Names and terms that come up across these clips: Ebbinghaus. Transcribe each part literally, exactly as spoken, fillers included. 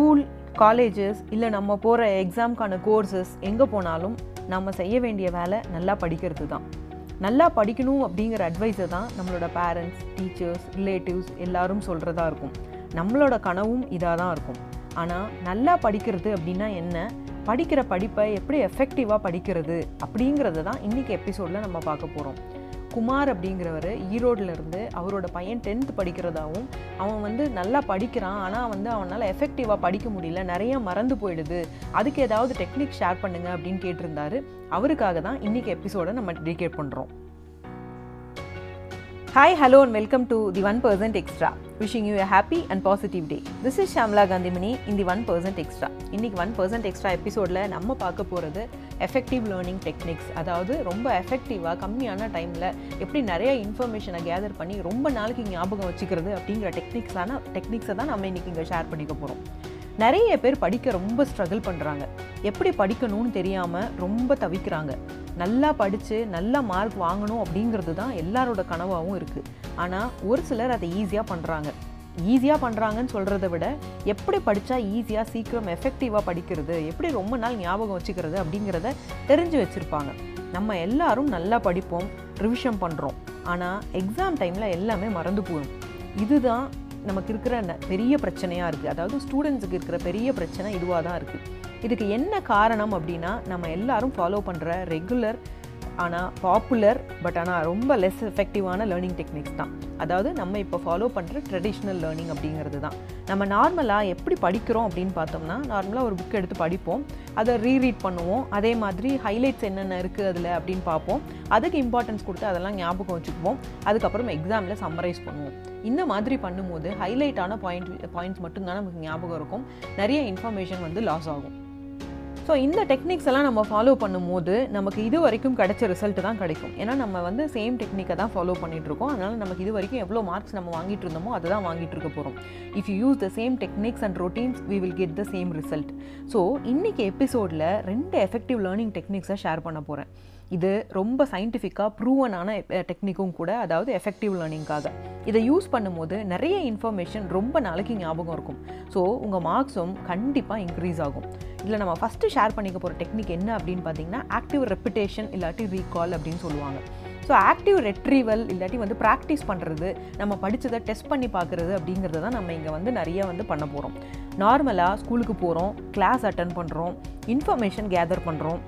School, colleges இல்லை நம்ம போகிற எக்ஸாம்க்கான கோர்ஸஸ், எங்கே போனாலும் நம்ம செய்ய வேண்டிய வேலை நல்லா படிக்கிறது தான். நல்லா படிக்கணும் அப்படிங்கிற அட்வைஸை தான் நம்மளோட பேரண்ட்ஸ், டீச்சர்ஸ், ரிலேட்டிவ்ஸ் எல்லாரும் சொல்கிறதா இருக்கும். நம்மளோட கனவும் இதாக தான் இருக்கும். ஆனால் நல்லா படிக்கிறது அப்படின்னா என்ன, படிக்கிற படிப்பை எப்படி எஃபெக்டிவாக படிக்கிறது அப்படிங்கிறத தான் இன்றைக்கி எபிசோடில் நம்ம பார்க்க போகிறோம். குமார் அப்படிங்கிறவர் ஈரோட்லேருந்து அவரோட பையன் டென்த்து படிக்கிறதாகவும், அவன் வந்து நல்லா படிக்கிறான் ஆனால் வந்து அவனால் எஃபெக்டிவாக படிக்க முடியல, நிறையா மறந்து போயிடுது, அதுக்கு ஏதாவது டெக்னிக் ஷேர் பண்ணுங்கள் அப்படின்னு கேட்டிருந்தாரு. அவருக்காக தான் இன்றைக்கி எபிசோடை நம்ம டெடிகேட் பண்ணுறோம். Hi, hello and welcome to the one percent extra. Wishing you a happy and positive day. This is Shamla Kanthimani in the one percent extra. இன்றைக்கி ஒன் பர்சன்ட் எக்ஸ்ட்ரா எபிசோடில் நம்ம பார்க்க போகிறது எஃபெக்டிவ் லேர்னிங் டெக்னிக்ஸ். அதாவது ரொம்ப எஃபெக்டிவாக கம்மியான டைமில் எப்படி நிறைய இன்ஃபர்மேஷனை கேதர் பண்ணி ரொம்ப நாளைக்கு ஞாபகம் வச்சுக்கிறது அப்படிங்கிற டெக்னிக்ஸான டெக்னிக்ஸை தான் நம்ம இன்றைக்கி இங்கே ஷேர் பண்ணிக்க போகிறோம். நிறைய பேர் படிக்க ரொம்ப ஸ்ட்ரகிள் பண்ணுறாங்க, எப்படி படிக்கணும்னு தெரியாமல் ரொம்ப தவிக்கிறாங்க. நல்லா படித்து நல்லா மார்க் வாங்கணும் அப்படிங்கிறது தான் எல்லாரோட கனவாகவும் இருக்குது. ஆனால் ஒரு சிலர் அதை ஈஸியாக பண்ணுறாங்க. ஈஸியாக பண்ணுறாங்கன்னு சொல்கிறத விட எப்படி படித்தா ஈஸியாக சீக்கிரம் எஃபெக்டிவாக படிக்கிறது, எப்படி ரொம்ப நாள் ஞாபகம் வச்சுக்கிறது அப்படிங்கிறத தெரிஞ்சு வச்சுருப்பாங்க. நம்ம எல்லாரும் நல்லா படிப்போம், ரிவிஷன் பண்ணுறோம், ஆனால் எக்ஸாம் டைமில் எல்லாமே மறந்து போகும். இதுதான் நமக்கு இருக்கிற பெரிய பிரச்சனையாக இருக்குது. அதாவது ஸ்டூடெண்ட்ஸுக்கு இருக்கிற பெரிய பிரச்சனை இதுவாக தான் இருக்குது. இதுக்கு என்ன காரணம் அப்படின்னா, நம்ம எல்லாரும் ஃபாலோ பண்ணுற ரெகுலர் ஆனால் பாப்புலர் பட் ஆனால் ரொம்ப லெஸ் எஃபெக்டிவான லேர்னிங் டெக்னிக்ஸ் தான். அதாவது நம்ம இப்போ ஃபாலோ பண்ணுற ட்ரெடிஷ்னல் லேர்னிங் அப்படிங்கிறது தான். நம்ம நார்மலாக எப்படி படிக்கிறோம் அப்படின்னு பார்த்தோம்னா, நார்மலாக ஒரு புக் எடுத்து படிப்போம், அதை ரீரீட் பண்ணுவோம், அதே மாதிரி ஹைலைட்ஸ் என்னென்ன இருக்குது அதில் அப்படின்னு பார்ப்போம், அதுக்கு இம்பார்ட்டன்ஸ் கொடுத்து அதெல்லாம் ஞாபகம் வச்சுக்குவோம், அதுக்கப்புறம் எக்ஸாமில் சம்மரைஸ் பண்ணுவோம். இந்த மாதிரி பண்ணும்போது ஹைலைட்டான பாயிண்ட் பாயிண்ட்ஸ் மட்டும்தான் நமக்கு ஞாபகம் இருக்கும், நிறைய இன்ஃபர்மேஷன் வந்து லாஸ் ஆகும். ஸோ இந்த டெக்னிக்ஸ் எல்லாம் நம்ம ஃபாலோ பண்ணும்போது நமக்கு இது வரைக்கும் கிடைச்ச ரிசல்ட்டு தான் கிடைக்கும். ஏன்னா நம்ம வந்து சேம் டெக்னிக்கை தான் ஃபாலோ பண்ணிகிட்ருக்கோம். அதனால் நமக்கு இது வரைக்கும் எவ்வளோ மார்க்ஸ் நம்ம வாங்கிட்டு இருந்தோமோ அதை தான் வாங்கிட்டு இருக்க போகிறோம். If you use the same techniques and routines we will get the same result. So இன்றைக்கி எபிசோடில் ரெண்டு எஃபெக்டிவ் லேர்னிங் டெக்னிக்ஸை ஷேர் பண்ண போகிறேன். இது ரொம்ப சயின்டிஃபிக்காக ப்ரூவனான டெக்னிக்கும் கூட. அதாவது எஃபெக்டிவ் லேர்னிங்காக இதை யூஸ் பண்ணும்போது நிறைய இன்ஃபர்மேஷன் ரொம்ப நாளைக்கு ஞாபகம் இருக்கும். ஸோ உங்கள் மார்க்ஸும் கண்டிப்பாக இன்க்ரீஸ் ஆகும். இதில் நம்ம ஃபஸ்ட்டு ஷேர் பண்ணிக்க போகிற டெக்னிக் என்ன அப்படின்னு பார்த்தீங்கன்னா, ஆக்டிவ் ரெப்பிட்டேஷன் இல்லாட்டி ரீகால் அப்படின்னு சொல்லுவாங்க. ஸோ ஆக்டிவ் ரெட்ரீவல் இல்லாட்டி வந்து ப்ராக்டிஸ் பண்ணுறது, நம்ம படித்ததை டெஸ்ட் பண்ணி பார்க்குறது அப்படிங்கிறது தான் நம்ம இங்கே வந்து நிறைய வந்து பண்ண போகிறோம். நார்மலாக ஸ்கூலுக்கு போகிறோம், கிளாஸ் அட்டன் பண்ணுறோம், இன்ஃபர்மேஷன் கேதர் பண்ணுறோம்,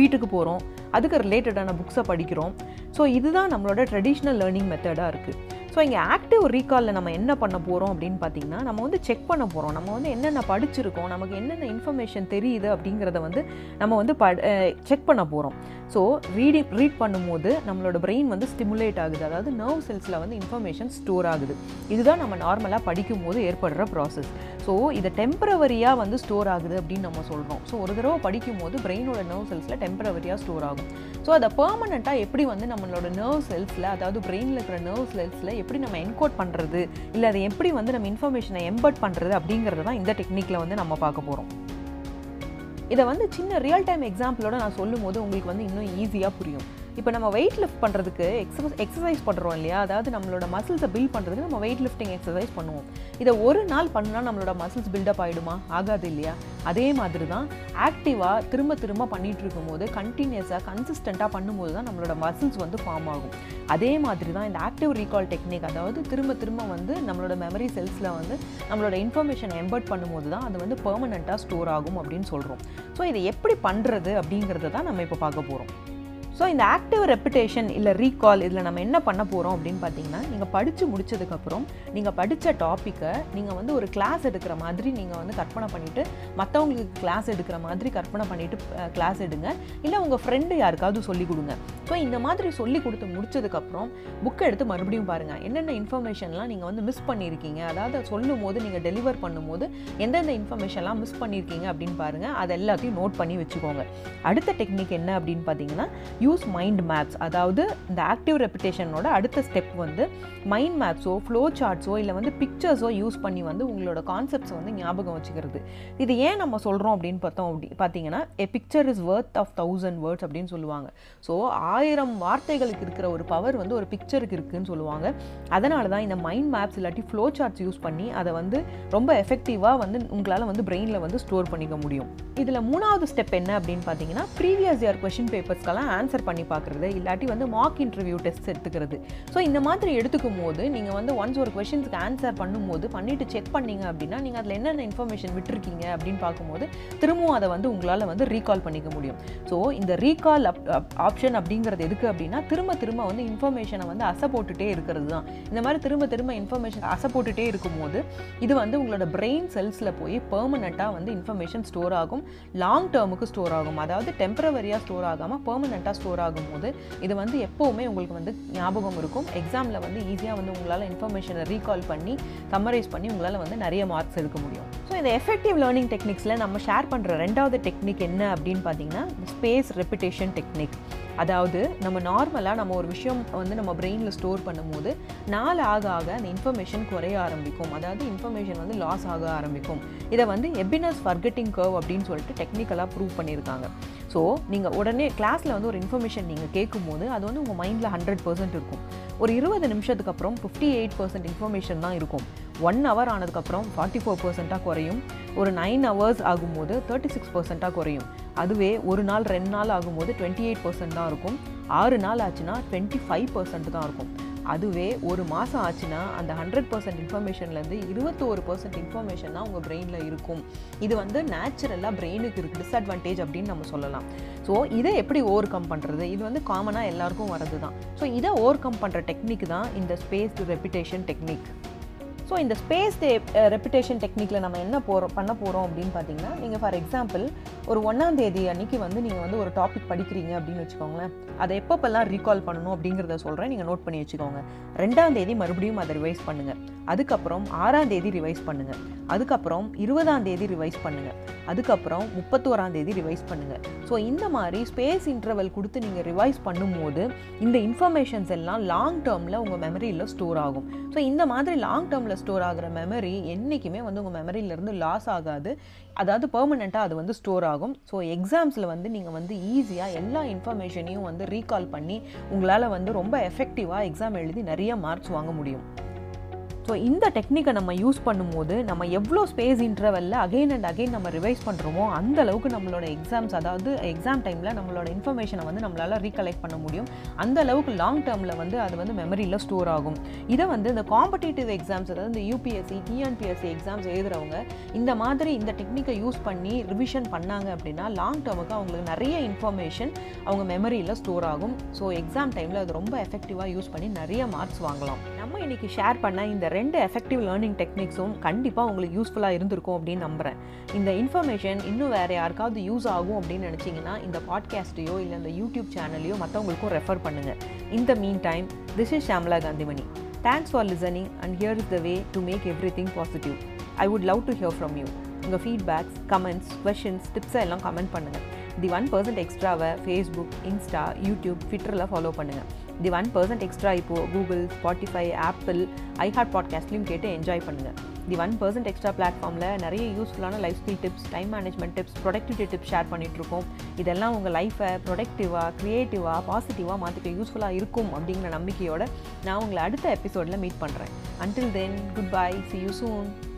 வீட்டுக்கு போகிறோம், அதுக்கு ரிலேட்டடான புக்ஸை படிக்கிறோம். ஸோ இதுதான் நம்மளோட ட்ரெடிஷ்னல் லேர்னிங் மெத்தடாக இருக்குது. ஸோ இங்கே ஆக்டிவ் ரீகாலில் நம்ம என்ன பண்ண போகிறோம் அப்படின்னு பார்த்திங்கன்னா, நம்ம வந்து செக் பண்ண போகிறோம். நம்ம வந்து என்னென்ன படிச்சிருக்கோம், நமக்கு என்னென்ன இன்ஃபர்மேஷன் தெரியுது அப்படிங்கிறத வந்து நம்ம வந்து ப செக் பண்ண போகிறோம். ஸோ ரீடி ரீட் பண்ணும்போது நம்மளோட பிரெயின் வந்து ஸ்டிமுலேட் ஆகுது. அதாவது நர்வ் செல்ஸில் வந்து இன்ஃபர்மேஷன் ஸ்டோர் ஆகுது. இதுதான் நம்ம நார்மலாக படிக்கும்போது ஏற்படுற ப்ராசஸ். ஸோ இதை டெம்பரவரியாக வந்து ஸ்டோர் ஆகுது அப்படின்னு நம்ம சொல்கிறோம். ஸோ ஒரு தடவை படிக்கும்போது பிரெயினோட நர்வ் செல்ஸில் டெம்பரவரியாக ஸ்டோர் ஆகும். ஸோ அதை பெர்மனெண்ட்டாக எப்படி வந்து நம்மளோட நர்வ் செல்ஸில், அதாவது பிரெயினில் இருக்கிற நர்வ் செல்ஸில் எப்படி நம்ம என்கோட் பண்ணுறது, இல்லை அதை எப்படி வந்து நம்ம இன்ஃபர்மேஷனை எம்பட் பண்ணுறது அப்படிங்கிறது தான் இந்த டெக்னிக்கில் வந்து நம்ம பார்க்க போகிறோம். இதை வந்து சின்ன ரியல் டைம் எக்ஸாம்பிளோட நான் சொல்லும் போது உங்களுக்கு வந்து இன்னும் ஈஸியாக புரியும். இப்போ நம்ம வெயிட் லிஃப்ட் பண்ணுறதுக்கு எக்ஸசைஸ் எக்ஸசைஸ் பண்ணுறோம் இல்லையா, அதாவது நம்மளோட மசில்ஸை பில்ட் பண்ணுறதுக்கு நம்ம வெயிட் லிஃப்டிங் எக்ஸசைஸ் பண்ணுவோம். இதை ஒரு நாள் பண்ணால் நம்மளோட மசில்ஸ் பில்டப் ஆகிடுமா? ஆகாது இல்லையா? அதே மாதிரி தான் ஆக்டிவாக திரும்ப திரும்ப பண்ணிகிட்டு இருக்கும்போது கண்டினியூஸாக கன்சிஸ்டண்ட்டாக பண்ணும்போது தான் நம்மளோட மசில்ஸ் வந்து ஃபார்ம் ஆகும். அதே மாதிரி தான் இந்த ஆக்டிவ் ரீகால் டெக்னிக், அதாவது திரும்ப திரும்ப வந்து நம்மளோட மெமரி செல்ஸில் வந்து நம்மளோட இன்ஃபர்மேஷன் எம்பர்ட் பண்ணும்போது தான் அது வந்து பெர்மனெண்ட்டாக ஸ்டோர் ஆகும் அப்படின்னு சொல்கிறோம். ஸோ இதை எப்படி பண்ணுறது அப்படிங்கிறத தான் நம்ம இப்போ பார்க்க போகிறோம். ஸோ இந்த ஆக்டிவ் ரெப்பிட்டேஷன் இல்லை ரீகால், இதில் நம்ம என்ன பண்ண போகிறோம் அப்படின்னு பார்த்தீங்கன்னா, நீங்கள் படித்து முடிச்சதுக்கப்புறம் நீங்கள் படித்த டாப்பிக்கை நீங்கள் வந்து ஒரு கிளாஸ் எடுக்கிற மாதிரி நீங்கள் வந்து கற்பனை பண்ணிவிட்டு, மற்றவங்களுக்கு கிளாஸ் எடுக்கிற மாதிரி கற்பனை பண்ணிவிட்டு கிளாஸ் எடுங்க, இல்லை உங்கள் ஃப்ரெண்டு யாருக்காவது சொல்லிக் கொடுங்க. ஸோ இந்த மாதிரி சொல்லிக் கொடுத்து முடிச்சதுக்கப்புறம் புக்கை எடுத்து மறுபடியும் பாருங்கள், என்னென்ன இன்ஃபர்மேஷன்லாம் நீங்கள் வந்து மிஸ் பண்ணியிருக்கீங்க, அதாவது சொல்லும் போது நீங்கள் டெலிவர் பண்ணும்போது எந்தெந்த இன்ஃபர்மேஷன்லாம் மிஸ் பண்ணியிருக்கீங்க அப்படின்னு பாருங்கள். அது எல்லாத்தையும் நோட் பண்ணி வச்சுக்கோங்க. அடுத்த டெக்னிக் என்ன அப்படின்னு பார்த்தீங்கன்னா, யூஸ் மைண்ட் மேப்ஸ். அதாவது இந்த ஆக்டிவ் ரெப்பிட்டேஷனோட அடுத்த ஸ்டெப் வந்து மைண்ட் மேப்ஸோ ஃப்ளோ சார்ட்ஸோ இல்லை வந்து பிக்சர்ஸோ யூஸ் பண்ணி வந்து உங்களோட கான்செப்ட்ஸ் வந்து ஞாபகம் வச்சுக்கிறது. இது ஏன் நம்ம சொல்கிறோம் அப்படின்னு பார்த்தோம் அப்படி பார்த்தீங்கன்னா, a picture is worth of thousand words அப்படின்னு சொல்லுவாங்க. ஸோ ஆயிரம் வார்த்தைகளுக்கு இருக்கிற ஒரு பவர் வந்து ஒரு பிக்சருக்கு இருக்குதுன்னு சொல்லுவாங்க. அதனால தான் இந்த மைண்ட் மேப்ஸ் இல்லாட்டி ஃப்ளோ சார்ட்ஸ் யூஸ் பண்ணி அதை வந்து ரொம்ப எஃபெக்டிவாக வந்து உங்களால் வந்து பிரெயினில் வந்து ஸ்டோர் பண்ணிக்க முடியும். இதில் மூணாவது ஸ்டெப் என்ன அப்படின்னு பார்த்தீங்கன்னா, ப்ரீவியஸ் இயர் கொஸ்டின் பேப்பர்ஸ்க்கெல்லாம் ஆன்சர் பண்ணி பார்க்குறது, இல்லாட்டி வந்து மார்க் இன்டர்வியூ டெஸ்ட் எடுத்துக்கிறது. ஸோ இந்த மாதிரி எடுத்துக்கும் போது நீங்கள் வந்து ஒன்ஸ் ஒரு கொஸ்டின்ஸ்க்கு ஆன்சர் பண்ணும்போது பண்ணிவிட்டு செக் பண்ணிங்க அப்படின்னா நீங்கள் அதில் என்னென்ன இன்ஃபர்மேஷன் விட்டுருக்கீங்க அப்படின்னு பார்க்கும்போது திரும்பவும் அதை வந்து உங்களால் வந்து ரீகால் பண்ணிக்க முடியும். ஸோ இந்த ரீகால் ஆப்ஷன் அப்படிங்கிறது எதுக்கு அப்படின்னா, திரும்ப திரும்ப வந்து இன்ஃபர்மேஷனை வந்து அசை போட்டுகிட்டே இருக்கிறது தான். இந்த மாதிரி திரும்ப திரும்ப இன்ஃபர்மேஷன் அசை போட்டுகிட்டே இருக்கும்போது இது வந்து உங்களோட பிரெயின் செல்ஸில் போய் பெர்மனெண்ட்டாக வந்து இன்ஃபர்மேஷன் ஸ்டோர் ஆகும், லாங் டேர்முக்கு ஸ்டோர் ஆகும். அதாவது டெம்பரவரியாக ஸ்டோர் ஆகாமல் பெர்மனெண்ட்டாக ஸ்டோர் ஆகும் போது இது வந்து எப்போவுமே உங்களுக்கு வந்து ஞாபகம் இருக்கும். எக்ஸாமில் வந்து ஈஸியாக வந்து உங்களால் இன்ஃபர்மேஷனை ரீகால் பண்ணி சம்மரைஸ் பண்ணி உங்களால் வந்து நிறைய மார்க்ஸ் எடுக்க முடியும். ஸோ இந்த எஃபெக்டிவ் லேர்னிங் டெக்னிக்ஸில் நம்ம ஷேர் பண்ணுற ரெண்டாவது டெக்னிக் என்ன அப்படின்னு பார்த்தீங்கன்னா, ஸ்பேஸ் ரெப்பிட்டேஷன் டெக்னிக். அதாவது நம்ம நார்மலாக நம்ம ஒரு விஷயம் வந்து நம்ம பிரெயினில் ஸ்டோர் பண்ணும்போது நாள் ஆக ஆக அந்த இன்ஃபர்மேஷன் குறைய ஆரம்பிக்கும். அதாவது இன்ஃபர்மேஷன் வந்து லாஸ் ஆக ஆரம்பிக்கும். இதை வந்து எபினஸ் ஃபர்கெட்டிங் கர்வ் அப்படின்னு சொல்லிட்டு டெக்னிக்கலாக ப்ரூவ் பண்ணியிருக்காங்க. ஸோ நீங்கள் உடனே கிளாஸில் வந்து ஒரு இன்ஃபர்மேஷன் நீங்கள் கேட்கும்போது அது வந்து உங்கள் மைண்டில் ஹண்ட்ரட் பர்சன்ட் இருக்கும். ஒரு இருபது நிமிஷத்துக்கு அப்புறம் ஃபிஃப்டி எயிட் பர்சன்ட் இன்ஃபர்மேஷன் தான் இருக்கும். ஒன் ஹவர் ஆனதுக்கப்புறம் ஃபார்ட்டி ஃபோர் பர்சென்ட்டாக குறையும். ஒரு நைன் ஹவர்ஸ் ஆகும்போது தேர்ட்டி சிக்ஸ் பர்சென்ட்டாக குறையும். அதுவே ஒரு நாள் ரெண்டு நாள் ஆகும்போது டுவெண்ட்டி எயிட் பர்சன்ட் தான் இருக்கும். ஆறு நாள் ஆச்சுன்னா டுவெண்ட்டி ஃபைவ் பர்சன்ட் தான் இருக்கும். அதுவே ஒரு மாதம் ஆச்சுன்னா அந்த ஹண்ட்ரட் பர்சன்ட் இன்ஃபர்மேஷன்லேருந்து இருபத்தோரு பர்சன்ட் இன்ஃபர்மேஷன் தான் உங்கள் பிரெயினில் இருக்கும். இது வந்து நேச்சுரலாக பிரெயினுக்கு இருக்குது டிஸ்அட்வான்டேஜ் அப்படின்னு நம்ம சொல்லலாம். ஸோ இதை எப்படி ஓவர் கம் பண்ணுறது, இது வந்து காமனாக எல்லாருக்கும் வரது தான். ஸோ இதை ஓவர் கம் பண்ணுற டெக்னிக் தான் இந்த ஸ்பேஸ் ரெப்பிட்டேஷன் டெக்னிக். ஸோ இந்த ஸ்பேஸ் ரெப்பிட்டேஷன் டெக்னிக்கில் நம்ம என்ன போகிறோம் பண்ண போகிறோம் அப்படின்னு பார்த்தீங்கன்னா, நீங்கள் ஃபார் எக்ஸாம்பிள் ஒரு ஒன்றாம் தேதி அன்றைக்கி வந்து நீங்கள் வந்து ஒரு டாபிக் படிக்கிறீங்க அப்படின்னு வச்சுக்கோங்களேன். அதை எப்பப்பெல்லாம் ரீகால் பண்ணணும் அப்படிங்கிறத சொல்கிறேன், நீங்கள் நோட் பண்ணி வச்சுக்கோங்க. ரெண்டாம் தேதி மறுபடியும் அதை ரிவைஸ் பண்ணுங்கள். அதுக்கப்புறம் ஆறாம் தேதி ரிவைஸ் பண்ணுங்கள். அதுக்கப்புறம் இருபதாம் தேதி ரிவைஸ் பண்ணுங்கள். அதுக்கப்புறம் முப்பத்தோராம் தேதி ரிவைஸ் பண்ணுங்கள். ஸோ இந்த மாதிரி ஸ்பேஸ் இன்டர்வல் கொடுத்து நீங்கள் ரிவைஸ் பண்ணும்போது இந்த இன்ஃபர்மேஷன்ஸ் எல்லாம் லாங் டேர்மில் உங்கள் மெமரியில் ஸ்டோர் ஆகும். ஸோ இந்த மாதிரி லாங் டேர்மில் ஸ்டோர் ஆகிற மெமரி என்றைக்குமே வந்து உங்கள் மெமரியிலேருந்து லாஸ் ஆகாது. அதாவது பெர்மனெண்ட்டாக அது வந்து ஸ்டோர் ஆகும். ஸோ எக்ஸாம்ஸில் வந்து நீங்கள் வந்து ஈஸியாக எல்லா இன்ஃபர்மேஷனையும் வந்து ரீகால் பண்ணி உங்களால் வந்து ரொம்ப எஃபெக்டிவாக எக்ஸாம் எழுதி நிறைய மார்க்ஸ் வாங்க முடியும். ஸோ இந்த டெக்னிக்கை நம்ம யூஸ் பண்ணும்போது நம்ம எவ்வளோ ஸ்பேஸ் இன்டர்வலில் அகெயின் அண்ட் அகெயின் நம்ம ரிவைஸ் பண்ணுறோமோ அந்தளவுக்கு நம்மளோட எக்ஸாம்ஸ், அதாவது எக்ஸாம் டைமில் நம்மளோட இன்ஃபர்மேஷனை வந்து நம்மளால் ரீகலெக்ட் பண்ண முடியும். அந்தளவுக்கு லாங் டேர்மில் வந்து அது வந்து மெமரியில் ஸ்டோர் ஆகும். இதை வந்து இந்த காம்படிட்டிவ் எக்ஸாம்ஸ், அதாவது இந்த யூபிஎஸ்சி டிஎன்பிஎஸ்சி எக்ஸாம்ஸ் எழுதுகிறவங்க இந்த மாதிரி இந்த டெக்னிக்கை யூஸ் பண்ணி ரிவிஷன் பண்ணாங்க அப்படின்னா லாங் டேர்முக்கு அவங்களுக்கு நிறைய இன்ஃபர்மேஷன் அவங்க மெமரியில் ஸ்டோர் ஆகும். ஸோ எக்ஸாம் டைமில் அது ரொம்ப எஃபெக்டிவாக யூஸ் பண்ணி நிறைய மார்க்ஸ் வாங்கலாம். நம்ம இன்றைக்கி ஷேர் பண்ண இந்த ரெண்டு எஃபெக்டிவ் லேர்னிங் டெக்னிக்ஸும் கண்டிப்பாக உங்களுக்கு யூஸ்ஃபுல்லாக இருந்திருக்கும் அப்படின்னு நம்புகிறேன். இந்த இன்ஃபர்மேஷன் இன்னும் வேறு யாருக்காவது யூஸ் ஆகும் அப்படின்னு நினச்சிங்கன்னா இந்த பாட்காஸ்ட்டையோ இல்லை இந்த யூடியூப் சேனலையோ மற்றவங்களுக்கும் ரெஃபர் பண்ணுங்கள். இந்த meantime, this is Shyamala Kanthimani. Thanks for listening and here is the way to make everything positive. I would love to hear from you. உங்கள் ஃபீட்பேக்ஸ், கமெண்ட்ஸ், கொஷின்ஸ், டிப்ஸை எல்லாம் கமெண்ட் பண்ணுங்கள். தி ஒன் பர்சன்ட் எக்ஸ்ட்ராவை Facebook, Insta, YouTube, ட்விட்டரில் follow பண்ணுங்கள். The one percent extra இப்போது Google, Spotify, Apple, iHeart பாட்காஸ்ட்லையும் கேட்டு என்ஜாய் பண்ணுங்கள். தி ஒன் பர்சன்ட் எக்ஸ்ட்ரா பிளாட்ஃபார்மில் நிறைய யூஸ்ஃபுல்லான life skill tips, time management tips, productivity tips share பண்ணிகிட்ருக்கோம். இதெல்லாம் உங்கள் லைஃப்பை ப்ரொடக்டிவாக, க்ரியேட்டிவாக, பாசிட்டிவாக மாற்றிக்க யூஸ்ஃபுல்லாக இருக்கும் அப்படிங்கிற நம்பிக்கையோடு நான் உங்களை அடுத்த எபிசோடில் மீட் பண்ணுறேன். Until then, goodbye, see you soon.